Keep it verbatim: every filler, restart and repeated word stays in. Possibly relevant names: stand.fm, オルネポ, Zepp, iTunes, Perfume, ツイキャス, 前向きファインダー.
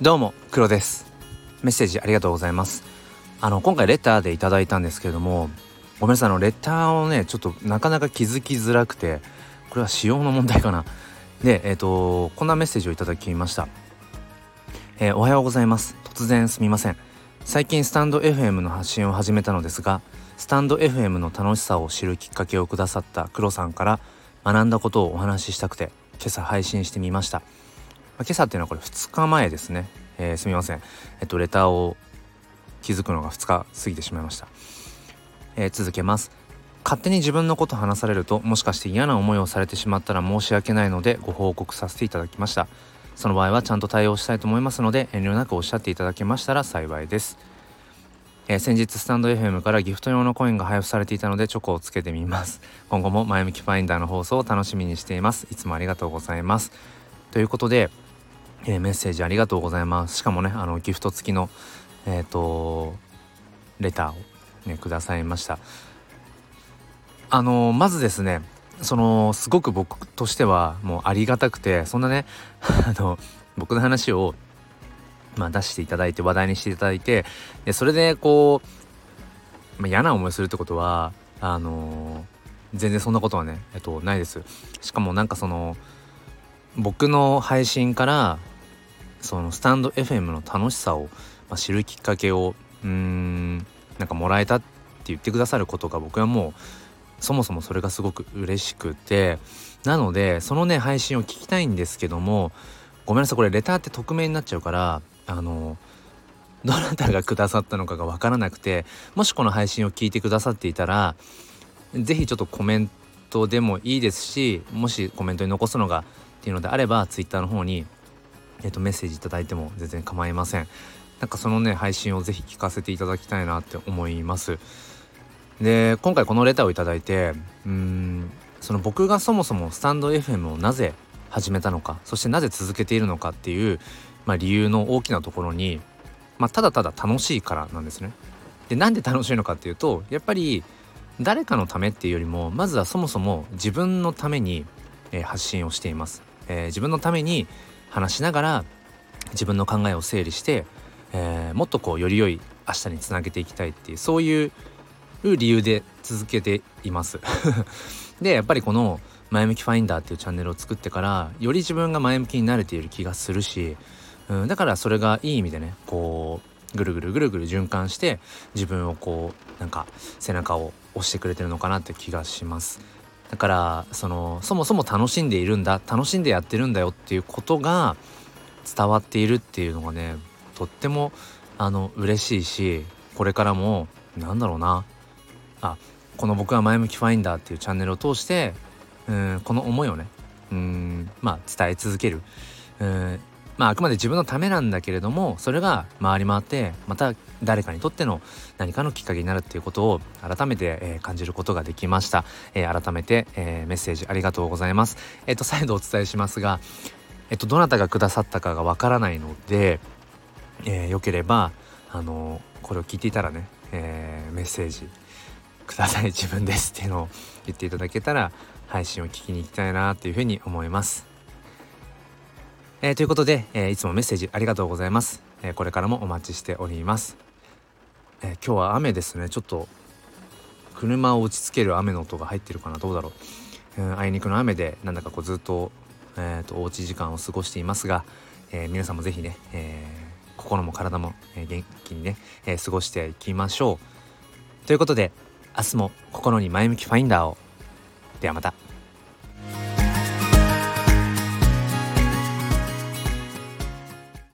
どうも黒です。メッセージありがとうございます。あの今回レターでいただいたんですけれども、ごめんなさい、あのレターをねちょっとなかなか気づきづらくて、これは仕様の問題かな。でえっ、ー、とこんなメッセージをいただきました、えー、おはようございます。突然すみません。最近スタンド エフエム の発信を始めたのですが、スタンド エフエム の楽しさを知るきっかけをくださった黒さんから学んだことをお話ししたくて、今朝配信してみました。今朝っていうのはこれふつかまえですね、えー、すみません、えっと、レターを気づくのがふつか過ぎてしまいました、えー、続けます。勝手に自分のこと話されると、もしかして嫌な思いをされてしまったら申し訳ないのでご報告させていただきました。その場合はちゃんと対応したいと思いますので、遠慮なくおっしゃっていただけましたら幸いです。えー、先日スタンド エフエム からギフト用のコインが配布されていたので、チョコをつけてみます。今後も前向きファインダーの放送を楽しみにしています。いつもありがとうございます。ということで、えー、メッセージありがとうございます。しかもね、あのギフト付きのえっとレターをねくださいました。あのー、まずですね、そのすごく僕としてはもうありがたくて、そんなねあの僕の話をまあ出していただいて、話題にしていただいて、でそれでこう、まあ、嫌な思いするってことはあのー、全然そんなことはねえっとないです。しかもなんかその僕の配信からそのスタンド エフエム の楽しさを、まあ、知るきっかけをうーんなんかもらえたって言ってくださることが、僕はもうそもそもそれがすごく嬉しくて、なのでそのね配信を聞きたいんですけども、ごめんなさい、これレターって匿名になっちゃうから、あのどなたがくださったのかが分からなくて、もしこの配信を聞いてくださっていたらぜひちょっとコメントでもいいですし、もしコメントに残すのがっていうのであればツイッターの方に、えー、とメッセージいただいても全然構いません。なんかそのね配信をぜひ聞かせていただきたいなって思います。で今回このレターをいただいて、うーんその僕がそもそもスタンド エフエム をなぜ始めたのか、そしてなぜ続けているのかっていう、まあ、理由の大きなところに、まあ、ただただ楽しいからなんですね。でなんで楽しいのかっていうと、やっぱり誰かのためっていうよりも、まずはそもそも自分のために発信をしています。えー、自分のために話しながら自分の考えを整理して、えー、もっとこうより良い明日につなげていきたいっていう、そういう理由で続けていますでやっぱりこの前向きファインダーっていうチャンネルを作ってから、より自分が前向きになれている気がするし、うん、だからそれがいい意味でねこうぐるぐるぐるぐる循環して、自分をこうなんか背中を押してくれてるのかなって気がします。だからそのそもそも楽しんでいるんだ、楽しんでやってるんだよっていうことが伝わっているっていうのがね、とってもあの嬉しいし、これからもなんだろうなあ、この僕は前向きファインダーっていうチャンネルを通して、うーんこの思いをねうーんまあ伝え続ける、うーんまああくまで自分のためなんだけれども、それが回り回ってまた誰かにとっての何かのきっかけになるっていうことを改めて、えー、感じることができました。えー、改めて、えー、メッセージありがとうございます。えっと再度お伝えしますが、えっとどなたがくださったかがわからないので、えー、よければあのー、これを聞いていたらね、えー、メッセージください、自分ですっていうのを言っていただけたら、配信を聞きに行きたいなというふうに思います。えー、ということで、えー、いつもメッセージありがとうございます。えー、これからもお待ちしております。えー、今日は雨ですね。ちょっと車を打ちつける雨の音が入ってるかな、どうだろう、うん、あいにくの雨でなんだかこうずっと、えー、とおうち時間を過ごしていますが、えー、皆さんもぜひね、えー、心も体も元気にね、えー、過ごしていきましょう。ということで、明日も心に前向きファインダーを。ではまた。